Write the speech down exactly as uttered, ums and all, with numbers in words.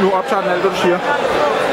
Nu optager den alt, hvad du siger.